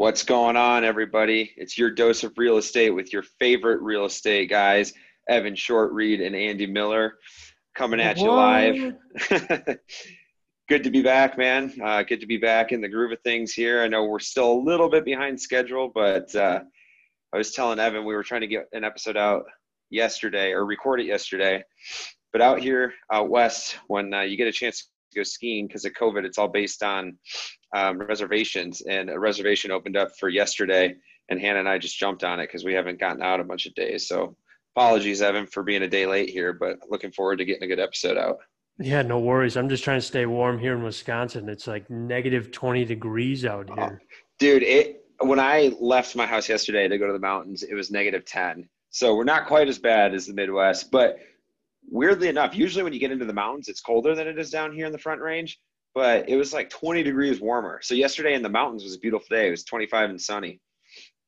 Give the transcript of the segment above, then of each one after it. What's going on, everybody? It's your dose of real estate with your favorite real estate guys, Evan Shortreed and Andy Miller, coming at you live. Good to be back, man. Good to be back in the groove of things here. I know we're still a little bit behind schedule, but I was telling Evan we were trying to get an episode out yesterday or record it yesterday. But out here out west, when you get a chance to go skiing because of COVID, it's all based on reservations, and a reservation opened up for yesterday, and Hannah and I just jumped on it because we haven't gotten out a bunch of days. So apologies, Evan, for being a day late here, but looking forward to getting a good episode out. Yeah, no worries. I'm just trying to stay warm here in Wisconsin. It's like negative 20 degrees out here. Dude, when I left my house yesterday to go to the mountains, it was negative 10. So we're not quite as bad as the Midwest, but weirdly enough, usually when you get into the mountains, it's colder than it is down here in the Front Range, but it was like 20 degrees warmer. So yesterday in the mountains was a beautiful day. It was 25 and sunny.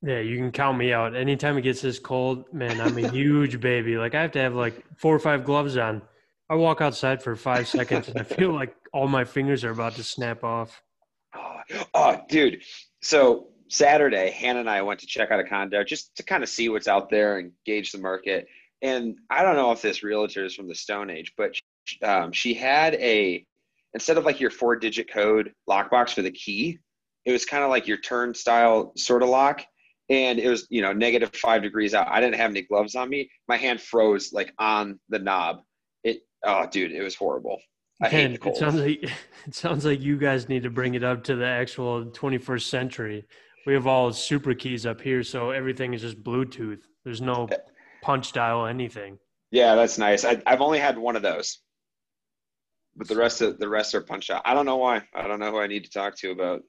Yeah, you can count me out. Anytime it gets this cold, man, I'm a huge baby. Like, I have to have like 4 or 5 gloves on. I walk outside for 5 seconds and I feel like all my fingers are about to snap off. Oh, dude. So Saturday, Hannah and I went to check out a condo just to kind of see what's out there and gauge the market. And I don't know if this realtor is from the Stone Age, but she had instead of like your 4-digit code lockbox for the key, it was kind of like your turnstile sort of lock. And it was, you know, negative 5 degrees out. I didn't have any gloves on me. My hand froze like on the knob. Oh, dude, it was horrible. I hate the cold. It sounds like you guys need to bring it up to the actual 21st century. We have all super keys up here, so everything is just Bluetooth. There's no punch dial, anything. Yeah, that's nice. I've only had one of those, but the rest are punch out. I don't know why. I don't know who I need to talk to about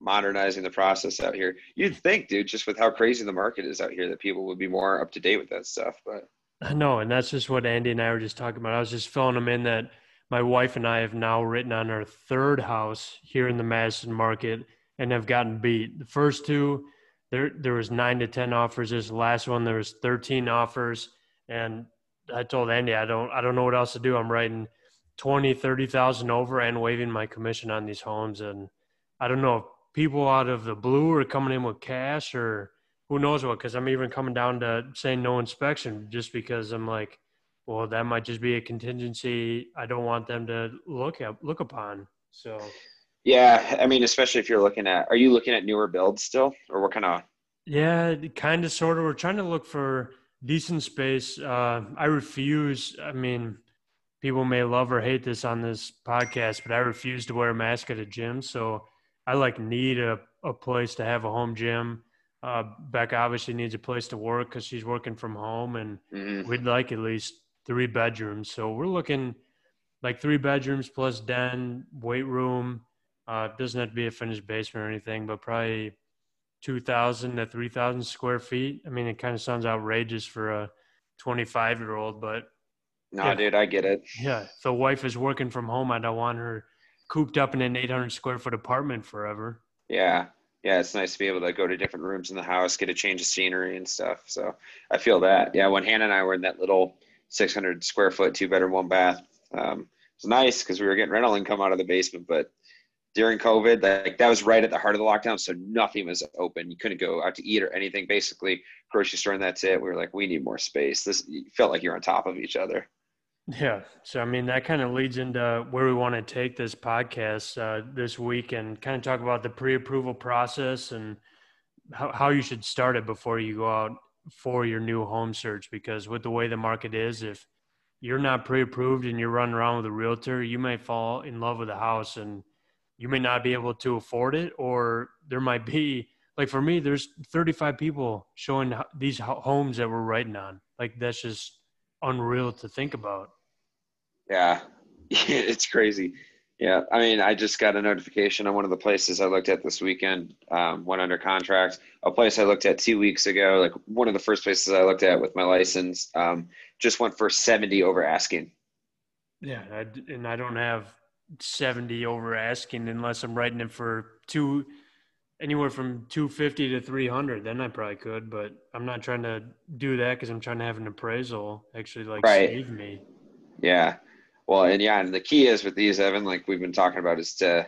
modernizing the process out here. You'd think, dude, just with how crazy the market is out here, that people would be more up to date with that stuff. But I know, and that's just what Andy and I were just talking about. I was just filling them in that my wife and I have now written on our third house here in the Madison market and have gotten beat. The first two, there was 9 to 10 offers. This last one, there was 13 offers. And I told Andy, I don't know what else to do. I'm writing 20, 30,000 over and waiving my commission on these homes. And I don't know if people out of the blue are coming in with cash or who knows what, because I'm even coming down to saying no inspection just because I'm like, well, that might just be a contingency I don't want them to look upon. So, yeah, I mean, especially if you're are you looking at newer builds still, or what kind of? Yeah, kind of, sort of. We're trying to look for decent space. I mean, people may love or hate this on this podcast, but I refuse to wear a mask at a gym. So I need a place to have a home gym. Becca obviously needs a place to work because she's working from home, and we'd like at least 3 bedrooms. So we're looking like 3 bedrooms plus den, weight room. It doesn't have to be a finished basement or anything, but probably 2,000 to 3,000 square feet. I mean, it kind of sounds outrageous for a 25-year-old, but dude, I get it. Yeah. If the wife is working from home, I don't want her cooped up in an 800 square foot apartment forever. Yeah. Yeah, it's nice to be able to go to different rooms in the house, get a change of scenery and stuff. So I feel that. Yeah, when Hannah and I were in that little 600 square foot, 2-bedroom, 1-bath, it was nice because we were getting rental income out of the basement. But during COVID, that was right at the heart of the lockdown, so nothing was open. You couldn't go out to eat or anything. Basically, grocery store, and that's it. We were like, we need more space. This felt like you're on top of each other. Yeah. So, I mean, that kind of leads into where we want to take this podcast this week and kind of talk about the pre-approval process and how you should start it before you go out for your new home search. Because with the way the market is, if you're not pre-approved and you're running around with a realtor, you may fall in love with a house and you may not be able to afford it. Or there might be, like for me, there's 35 people showing these homes that we're writing on. Like, that's just unreal to think about. Yeah, it's crazy. Yeah, I mean, I just got a notification on one of the places I looked at this weekend, went under contract. A place I looked at 2 weeks ago, like one of the first places I looked at with my license, just went for 70 over asking. Yeah, and I don't have 70 over asking unless I'm writing it for anywhere from 250 to 300, then I probably could, but I'm not trying to do that because I'm trying to have an appraisal actually save me. Yeah. Well, and the key is with these, Evan, like we've been talking about, is to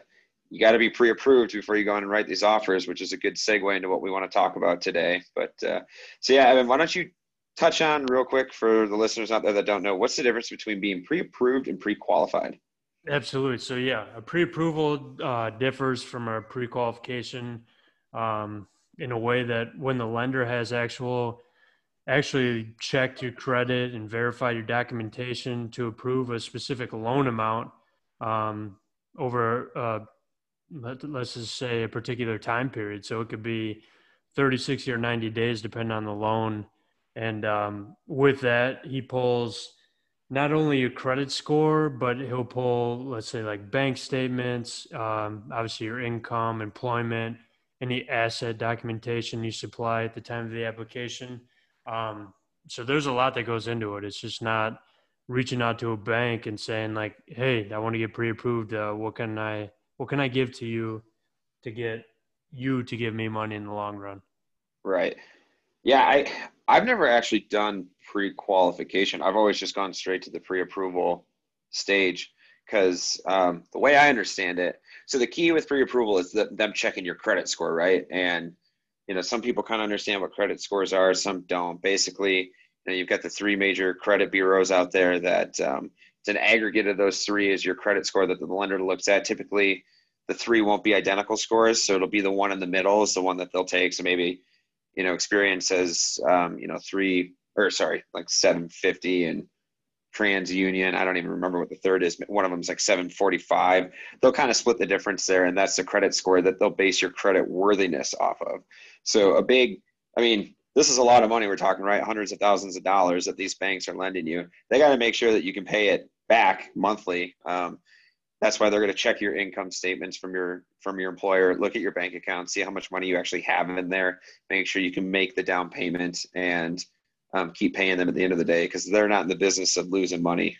you got to be pre-approved before you go in and write these offers, which is a good segue into what we want to talk about today. But so yeah, Evan, why don't you touch on real quick for the listeners out there that don't know, what's the difference between being pre-approved and pre-qualified? Absolutely. So yeah, a pre-approval differs from a pre-qualification in a way that when the lender has actually checked your credit and verified your documentation to approve a specific loan amount over, let's just say, a particular time period. So it could be 30, 60, or 90 days, depending on the loan. And with that, he pulls not only your credit score, but he'll pull, let's say, like bank statements, obviously your income, employment, any asset documentation you supply at the time of the application. So there's a lot that goes into it. It's just not reaching out to a bank and saying like, hey, I want to get pre-approved. What can I give to you to get you to give me money in the long run? Right. Yeah. I've never actually done pre-qualification. I've always just gone straight to the pre-approval stage because the way I understand it, so the key with pre-approval is them checking your credit score, right? And, you know, some people kind of understand what credit scores are, some don't. Basically, you know, you've got the three major credit bureaus out there that it's an aggregate of those three is your credit score that the lender looks at. Typically, the three won't be identical scores, so it'll be the one in the middle is the one that they'll take. So maybe, you know, Experian says, you know, 750, and TransUnion, I don't even remember what the third is. One of them is like 745. They'll kind of split the difference there, and that's the credit score that they'll base your credit worthiness off of. So this is a lot of money we're talking, right? Hundreds of thousands of dollars that these banks are lending you. They got to make sure that you can pay it back monthly. That's why they're going to check your income statements from your employer, look at your bank account, see how much money you actually have in there, make sure you can make the down payment, and keep paying them at the end of the day, because they're not in the business of losing money.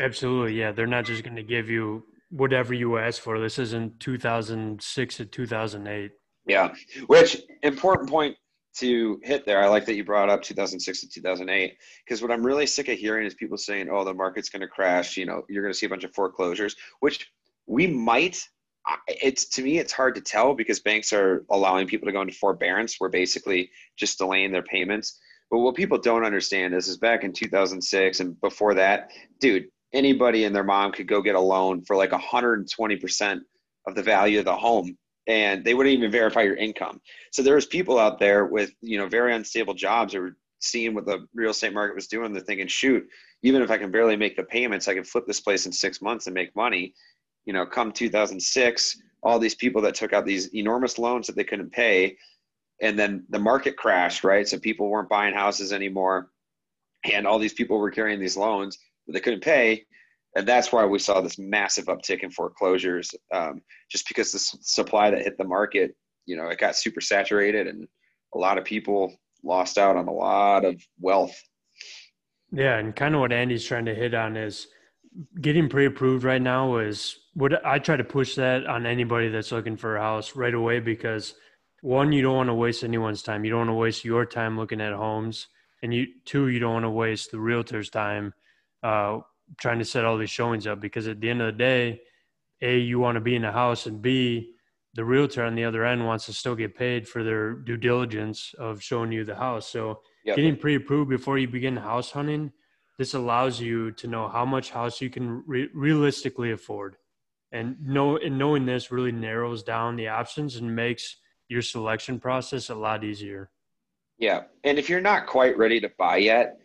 Absolutely. Yeah. They're not just going to give you whatever you ask for. This isn't 2006 to 2008. Yeah. Which important point to hit there. I like that you brought up 2006 to 2008, because what I'm really sick of hearing is people saying, oh, the market's going to crash. You know, you're going to see a bunch of foreclosures, which we might. It's hard to tell because banks are allowing people to go into forbearance. We're basically just delaying their payments. But what people don't understand is back in 2006 and before that, dude, anybody and their mom could go get a loan for like 120% of the value of the home, and they wouldn't even verify your income. So there was people out there with, you know, very unstable jobs that were seeing what the real estate market was doing. They're thinking, shoot, even if I can barely make the payments, I can flip this place in 6 months and make money. You know, come 2006, all these people that took out these enormous loans that they couldn't pay, and then the market crashed, right? So people weren't buying houses anymore, and all these people were carrying these loans that they couldn't pay, and that's why we saw this massive uptick in foreclosures, just because the supply that hit the market, you know, it got super saturated, and a lot of people lost out on a lot of wealth. Yeah, and kind of what Andy's trying to hit on is getting pre-approved right now is what I try to push that on anybody that's looking for a house right away, because one, you don't want to waste anyone's time. You don't want to waste your time looking at homes, and two, you don't want to waste the realtor's time trying to set all these showings up, because at the end of the day, A, you want to be in a house, and B, the realtor on the other end wants to still get paid for their due diligence of showing you the house. So yep. Getting pre-approved before you begin house hunting, this allows you to know how much house you can realistically afford. And knowing this really narrows down the options and makes your selection process a lot easier. Yeah. And if you're not quite ready to buy yet,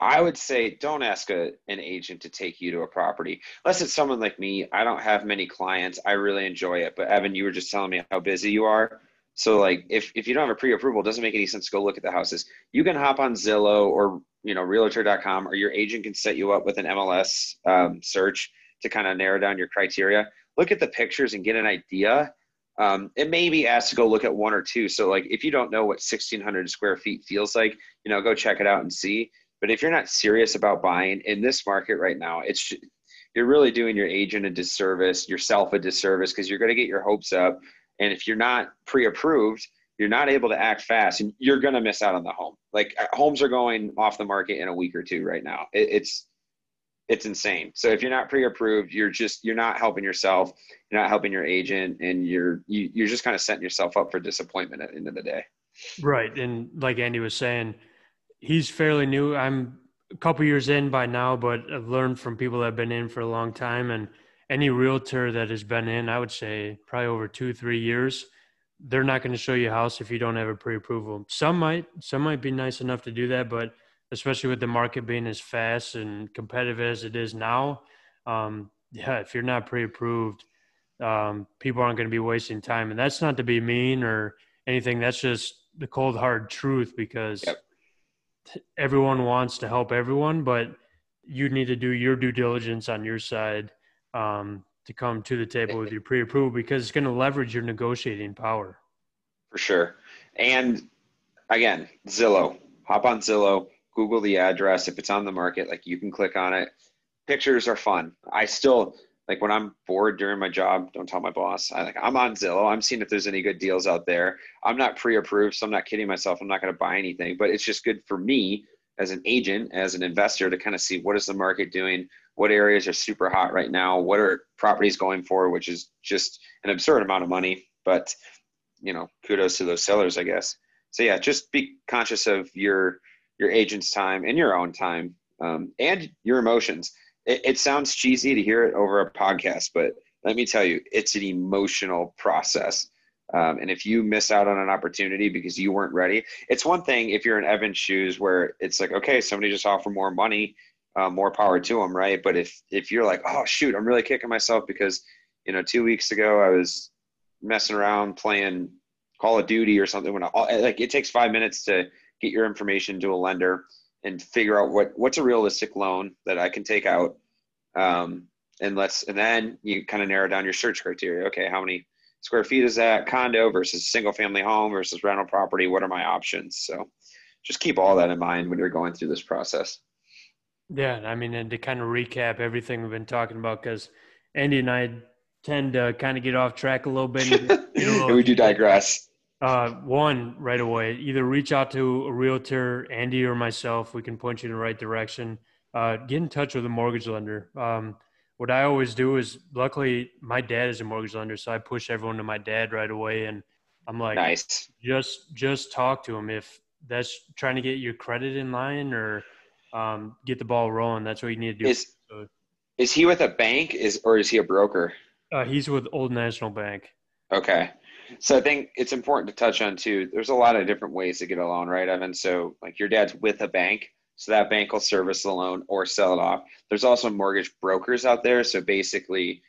I would say don't ask an agent to take you to a property. Unless it's someone like me, I don't have many clients. I really enjoy it. But Evan, you were just telling me how busy you are. So like if you don't have a pre-approval, it doesn't make any sense to go look at the houses. You can hop on Zillow or realtor.com, or your agent can set you up with an MLS search to kind of narrow down your criteria. Look at the pictures and get an idea. It may be asked to go look at one or two. So like, if you don't know what 1,600 square feet feels like, you know, go check it out and see. But if you're not serious about buying in this market right now, you're really doing your agent a disservice, yourself a disservice, because you're going to get your hopes up. And if you're not pre-approved, you're not able to act fast, and you're going to miss out on the home. Like homes are going off the market in a week or two right now. It's it's insane. So if you're not pre-approved, you're not helping yourself. You're not helping your agent, and you're just kind of setting yourself up for disappointment at the end of the day. Right. And like Andy was saying, he's fairly new. I'm a couple years in by now, but I've learned from people that have been in for a long time, and any realtor that has been in, I would say probably over 2-3 years, they're not going to show you a house if you don't have a pre-approval. Some might be nice enough to do that, but especially with the market being as fast and competitive as it is now, if you're not pre-approved, people aren't going to be wasting time. And that's not to be mean or anything. That's just the cold, hard truth, because everyone wants to help everyone, but you need to do your due diligence on your side to come to the table with your pre-approval, because it's going to leverage your negotiating power. For sure. And again, Zillow. Hop on Zillow, Google the address. If it's on the market, like, you can click on it. Pictures are fun. I still, like, when I'm bored during my job, don't tell my boss, I'm on Zillow. I'm seeing if there's any good deals out there. I'm not pre-approved, so I'm not kidding myself. I'm not going to buy anything, but it's just good for me as an agent, as an investor, to kind of see what is the market doing, what areas are super hot right now, what are properties going for, which is just an absurd amount of money. But, you know, kudos to those sellers, I guess. So yeah, just be conscious of your agent's time and your own time, and your emotions. It sounds cheesy to hear it over a podcast, but let me tell you, it's an emotional process. And if you miss out on an opportunity because you weren't ready, it's one thing if you're in Evan's shoes where it's like, okay, somebody just offered more money, more power to them, right? But if you're like, oh shoot, I'm really kicking myself because, 2 weeks ago I was messing around playing Call of Duty or something. It takes 5 minutes to get your information to a lender and figure out what's a realistic loan that I can take out. And then you kind of narrow down your search criteria. Okay, how many square feet is that? Condo versus single family home versus rental property? What are my options? So just keep all that in mind when you're going through this process. Yeah. I mean, and to kind of recap everything we've been talking about, because Andy and I tend to kind of get off track a little bit. We do digress. One, right away, either reach out to a realtor, Andy or myself. We can point you in the right direction. Get in touch with a mortgage lender. What I always do is, luckily, my dad is a mortgage lender, so I push everyone to my dad right away. And I'm like, nice. Just talk to him. If that's trying to get your credit in line or get the ball rolling, that's what you need to do. Is he with a bank or is he a broker? He's with Old National Bank. Okay. So I think it's important to touch on too. There's a lot of different ways to get a loan, right, Evan? So like your dad's with a bank, so that bank will service the loan or sell it off. There's also mortgage brokers out there. So basically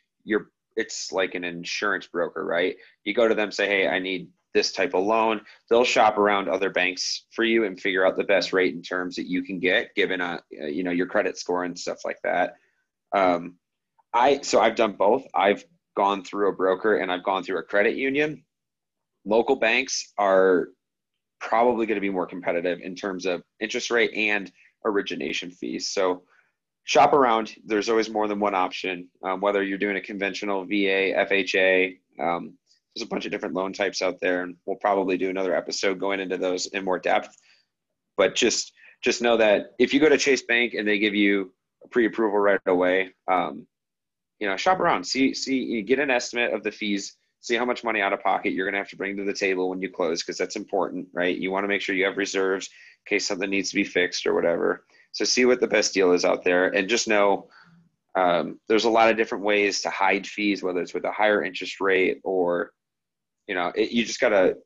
it's like an insurance broker, right? You go to them, say, hey, I need this type of loan. They'll shop around other banks for you and figure out the best rate and terms that you can get given your credit score and stuff like that. So I've done both. I've gone through a broker and I've gone through a credit union. Local banks are probably going to be more competitive in terms of interest rate and origination fees. So shop around. There's always more than one option, whether you're doing a conventional VA, FHA. There's a bunch of different loan types out there, and we'll probably do another episode going into those in more depth. But just know that if you go to Chase Bank and they give you a pre-approval right away, shop around, see, get an estimate of the fees, see how much money out of pocket you're going to have to bring to the table when you close, because that's important, right? You want to make sure you have reserves in case something needs to be fixed or whatever. So see what the best deal is out there, and just know there's a lot of different ways to hide fees, whether it's with a higher interest rate or, you just got to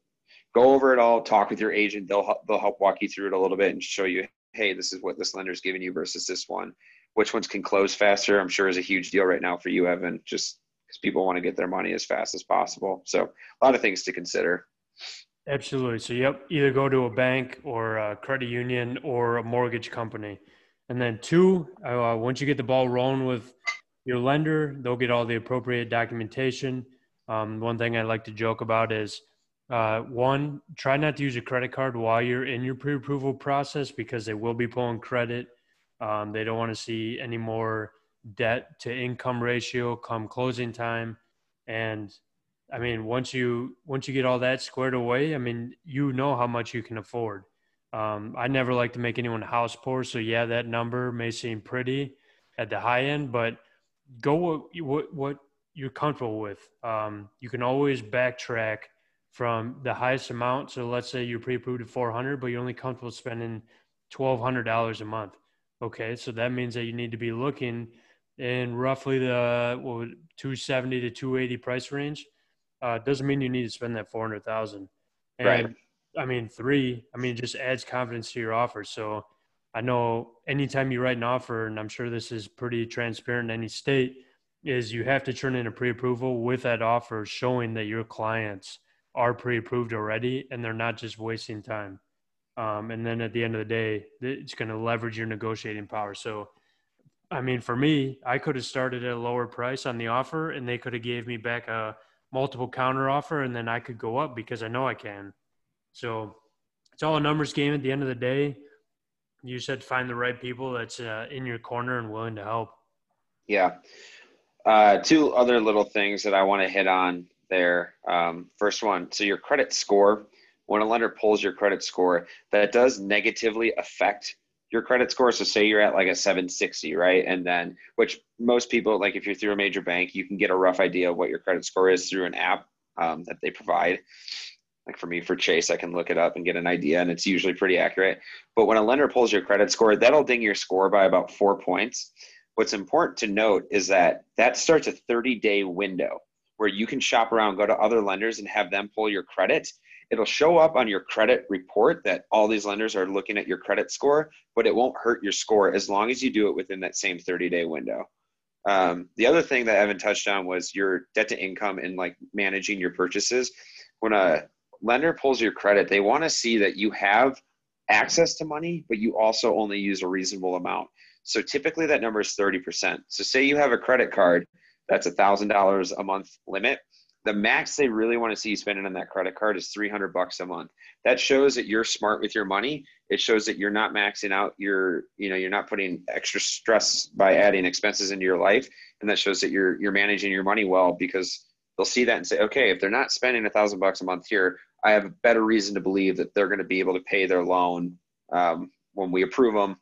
go over it all, talk with your agent. They'll help walk you through it a little bit and show you, hey, this is what this lender's giving you versus this one. Which ones can close faster, I'm sure, is a huge deal right now for you, Evan, just because people want to get their money as fast as possible. So a lot of things to consider. Absolutely. So, either go to a bank or a credit union or a mortgage company. And then two, once you get the ball rolling with your lender, they'll get all the appropriate documentation. One thing I like to joke about is, one, try not to use a credit card while you're in your pre-approval process, because they will be pulling credit. They don't want to see any more debt to income ratio come closing time. And I mean, once you get all that squared away, I mean, how much you can afford. I never like to make anyone house poor. So yeah, that number may seem pretty at the high end, but go what you're comfortable with. You can always backtrack from the highest amount. So let's say you're pre-approved at $400, but you're only comfortable spending $1,200 a month. Okay, so that means that you need to be looking in roughly the $270 to $280 price range. Doesn't mean you need to spend that $400,000. Right. I mean, it just adds confidence to your offer. So I know anytime you write an offer, and I'm sure this is pretty transparent in any state, is you have to turn in a pre-approval with that offer showing that your clients are pre-approved already and they're not just wasting time. And then at the end of the day, it's going to leverage your negotiating power. So, I mean, for me, I could have started at a lower price on the offer and they could have gave me back a multiple counter offer, and then I could go up because I know I can. So it's all a numbers game at the end of the day. You said find the right people that's in your corner and willing to help. Yeah. Two other little things that I want to hit on there. First one, so your credit score, when a lender pulls your credit score, that does negatively affect your credit score. So say you're at like a 760, right? And then, which most people, like if you're through a major bank, you can get a rough idea of what your credit score is through an app that they provide. Like for me, for Chase, I can look it up and get an idea, and it's usually pretty accurate. But when a lender pulls your credit score, that'll ding your score by about 4 points. What's important to note is that that starts a 30-day window where you can shop around, go to other lenders and have them pull your credit. It'll show up on your credit report that all these lenders are looking at your credit score, but it won't hurt your score as long as you do it within that same 30-day window. The other thing that Evan touched on was your debt to income and like managing your purchases. When a lender pulls your credit, they want to see that you have access to money, but you also only use a reasonable amount. So typically that number is 30%. So say you have a credit card that's $1,000 a month limit. The max they really want to see you spending on that credit card is $300 a month. That shows that you're smart with your money. It shows that you're not maxing out your, you're not putting extra stress by adding expenses into your life. And that shows that you're managing your money well, because they'll see that and say, okay, if they're not spending $1,000 a month here, I have a better reason to believe that they're going to be able to pay their loan when we approve them,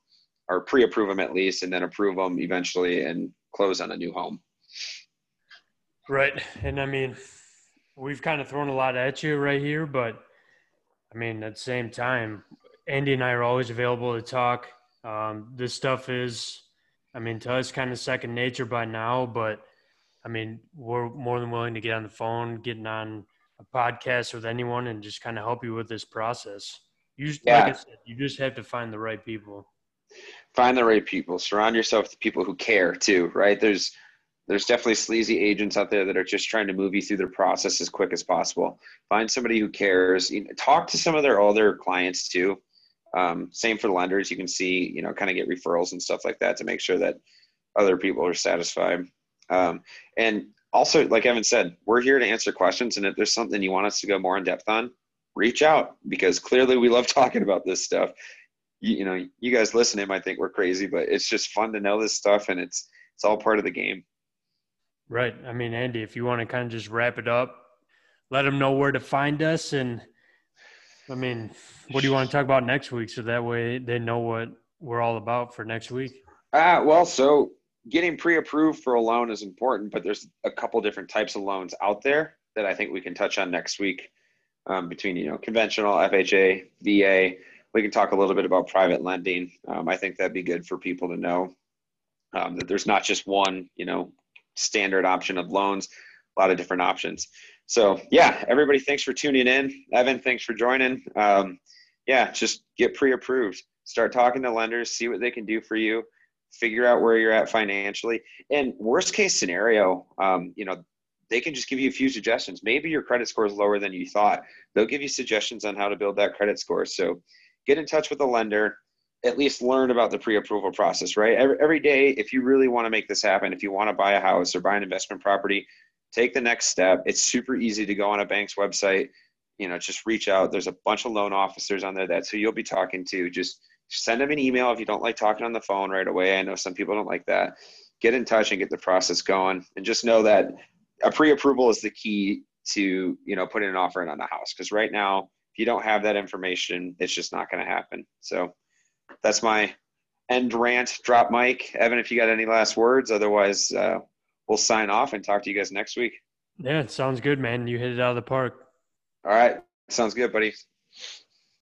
or pre-approve them at least, and then approve them eventually and close on a new home. Right. And I mean, we've kind of thrown a lot at you right here, but I mean, at the same time, Andy and I are always available to talk. This stuff is, I mean, to us kind of second nature by now, but I mean, we're more than willing to get on the phone, getting on a podcast with anyone and just kind of help you with this process. Like I said, you just have to find the right people. Find the right people. Surround yourself with people who care too, right? There's definitely sleazy agents out there that are just trying to move you through the process as quick as possible. Find somebody who cares. Talk to some of their older clients too. Same for lenders. You can see, kind of get referrals and stuff like that to make sure that other people are satisfied. And also, like Evan said, we're here to answer questions. And if there's something you want us to go more in depth on, reach out, because clearly we love talking about this stuff. You guys listening might think we're crazy, but it's just fun to know this stuff, and it's all part of the game. Right. I mean, Andy, if you want to kind of just wrap it up, let them know where to find us. And I mean, what do you want to talk about next week? So that way they know what we're all about for next week. So getting pre-approved for a loan is important, but there's a couple different types of loans out there that I think we can touch on next week, between, conventional, FHA, VA. We can talk a little bit about private lending. I think that'd be good for people to know, that there's not just one, standard option of loans, a lot of different options. So yeah, everybody, thanks for tuning in. Evan, thanks for joining. Just get pre-approved, start talking to lenders, see what they can do for you, figure out where you're at financially. And worst case scenario, they can just give you a few suggestions. Maybe your credit score is lower than you thought. They'll give you suggestions on how to build that credit score. So get in touch with the lender, at least learn about the pre-approval process, right? Every day, if you really want to make this happen, if you want to buy a house or buy an investment property, take the next step. It's super easy to go on a bank's website, just reach out. There's a bunch of loan officers on there. That's who you'll be talking to. Just send them an email if you don't like talking on the phone right away. I know some people don't like that. Get in touch and get the process going. And just know that a pre-approval is the key to, putting an offer in on the house. Because right now, if you don't have that information, it's just not going to happen. So that's my end rant, drop mic. Evan, if you got any last words, otherwise we'll sign off and talk to you guys next week. Yeah, it sounds good, man. You hit it out of the park. All right. Sounds good, buddy.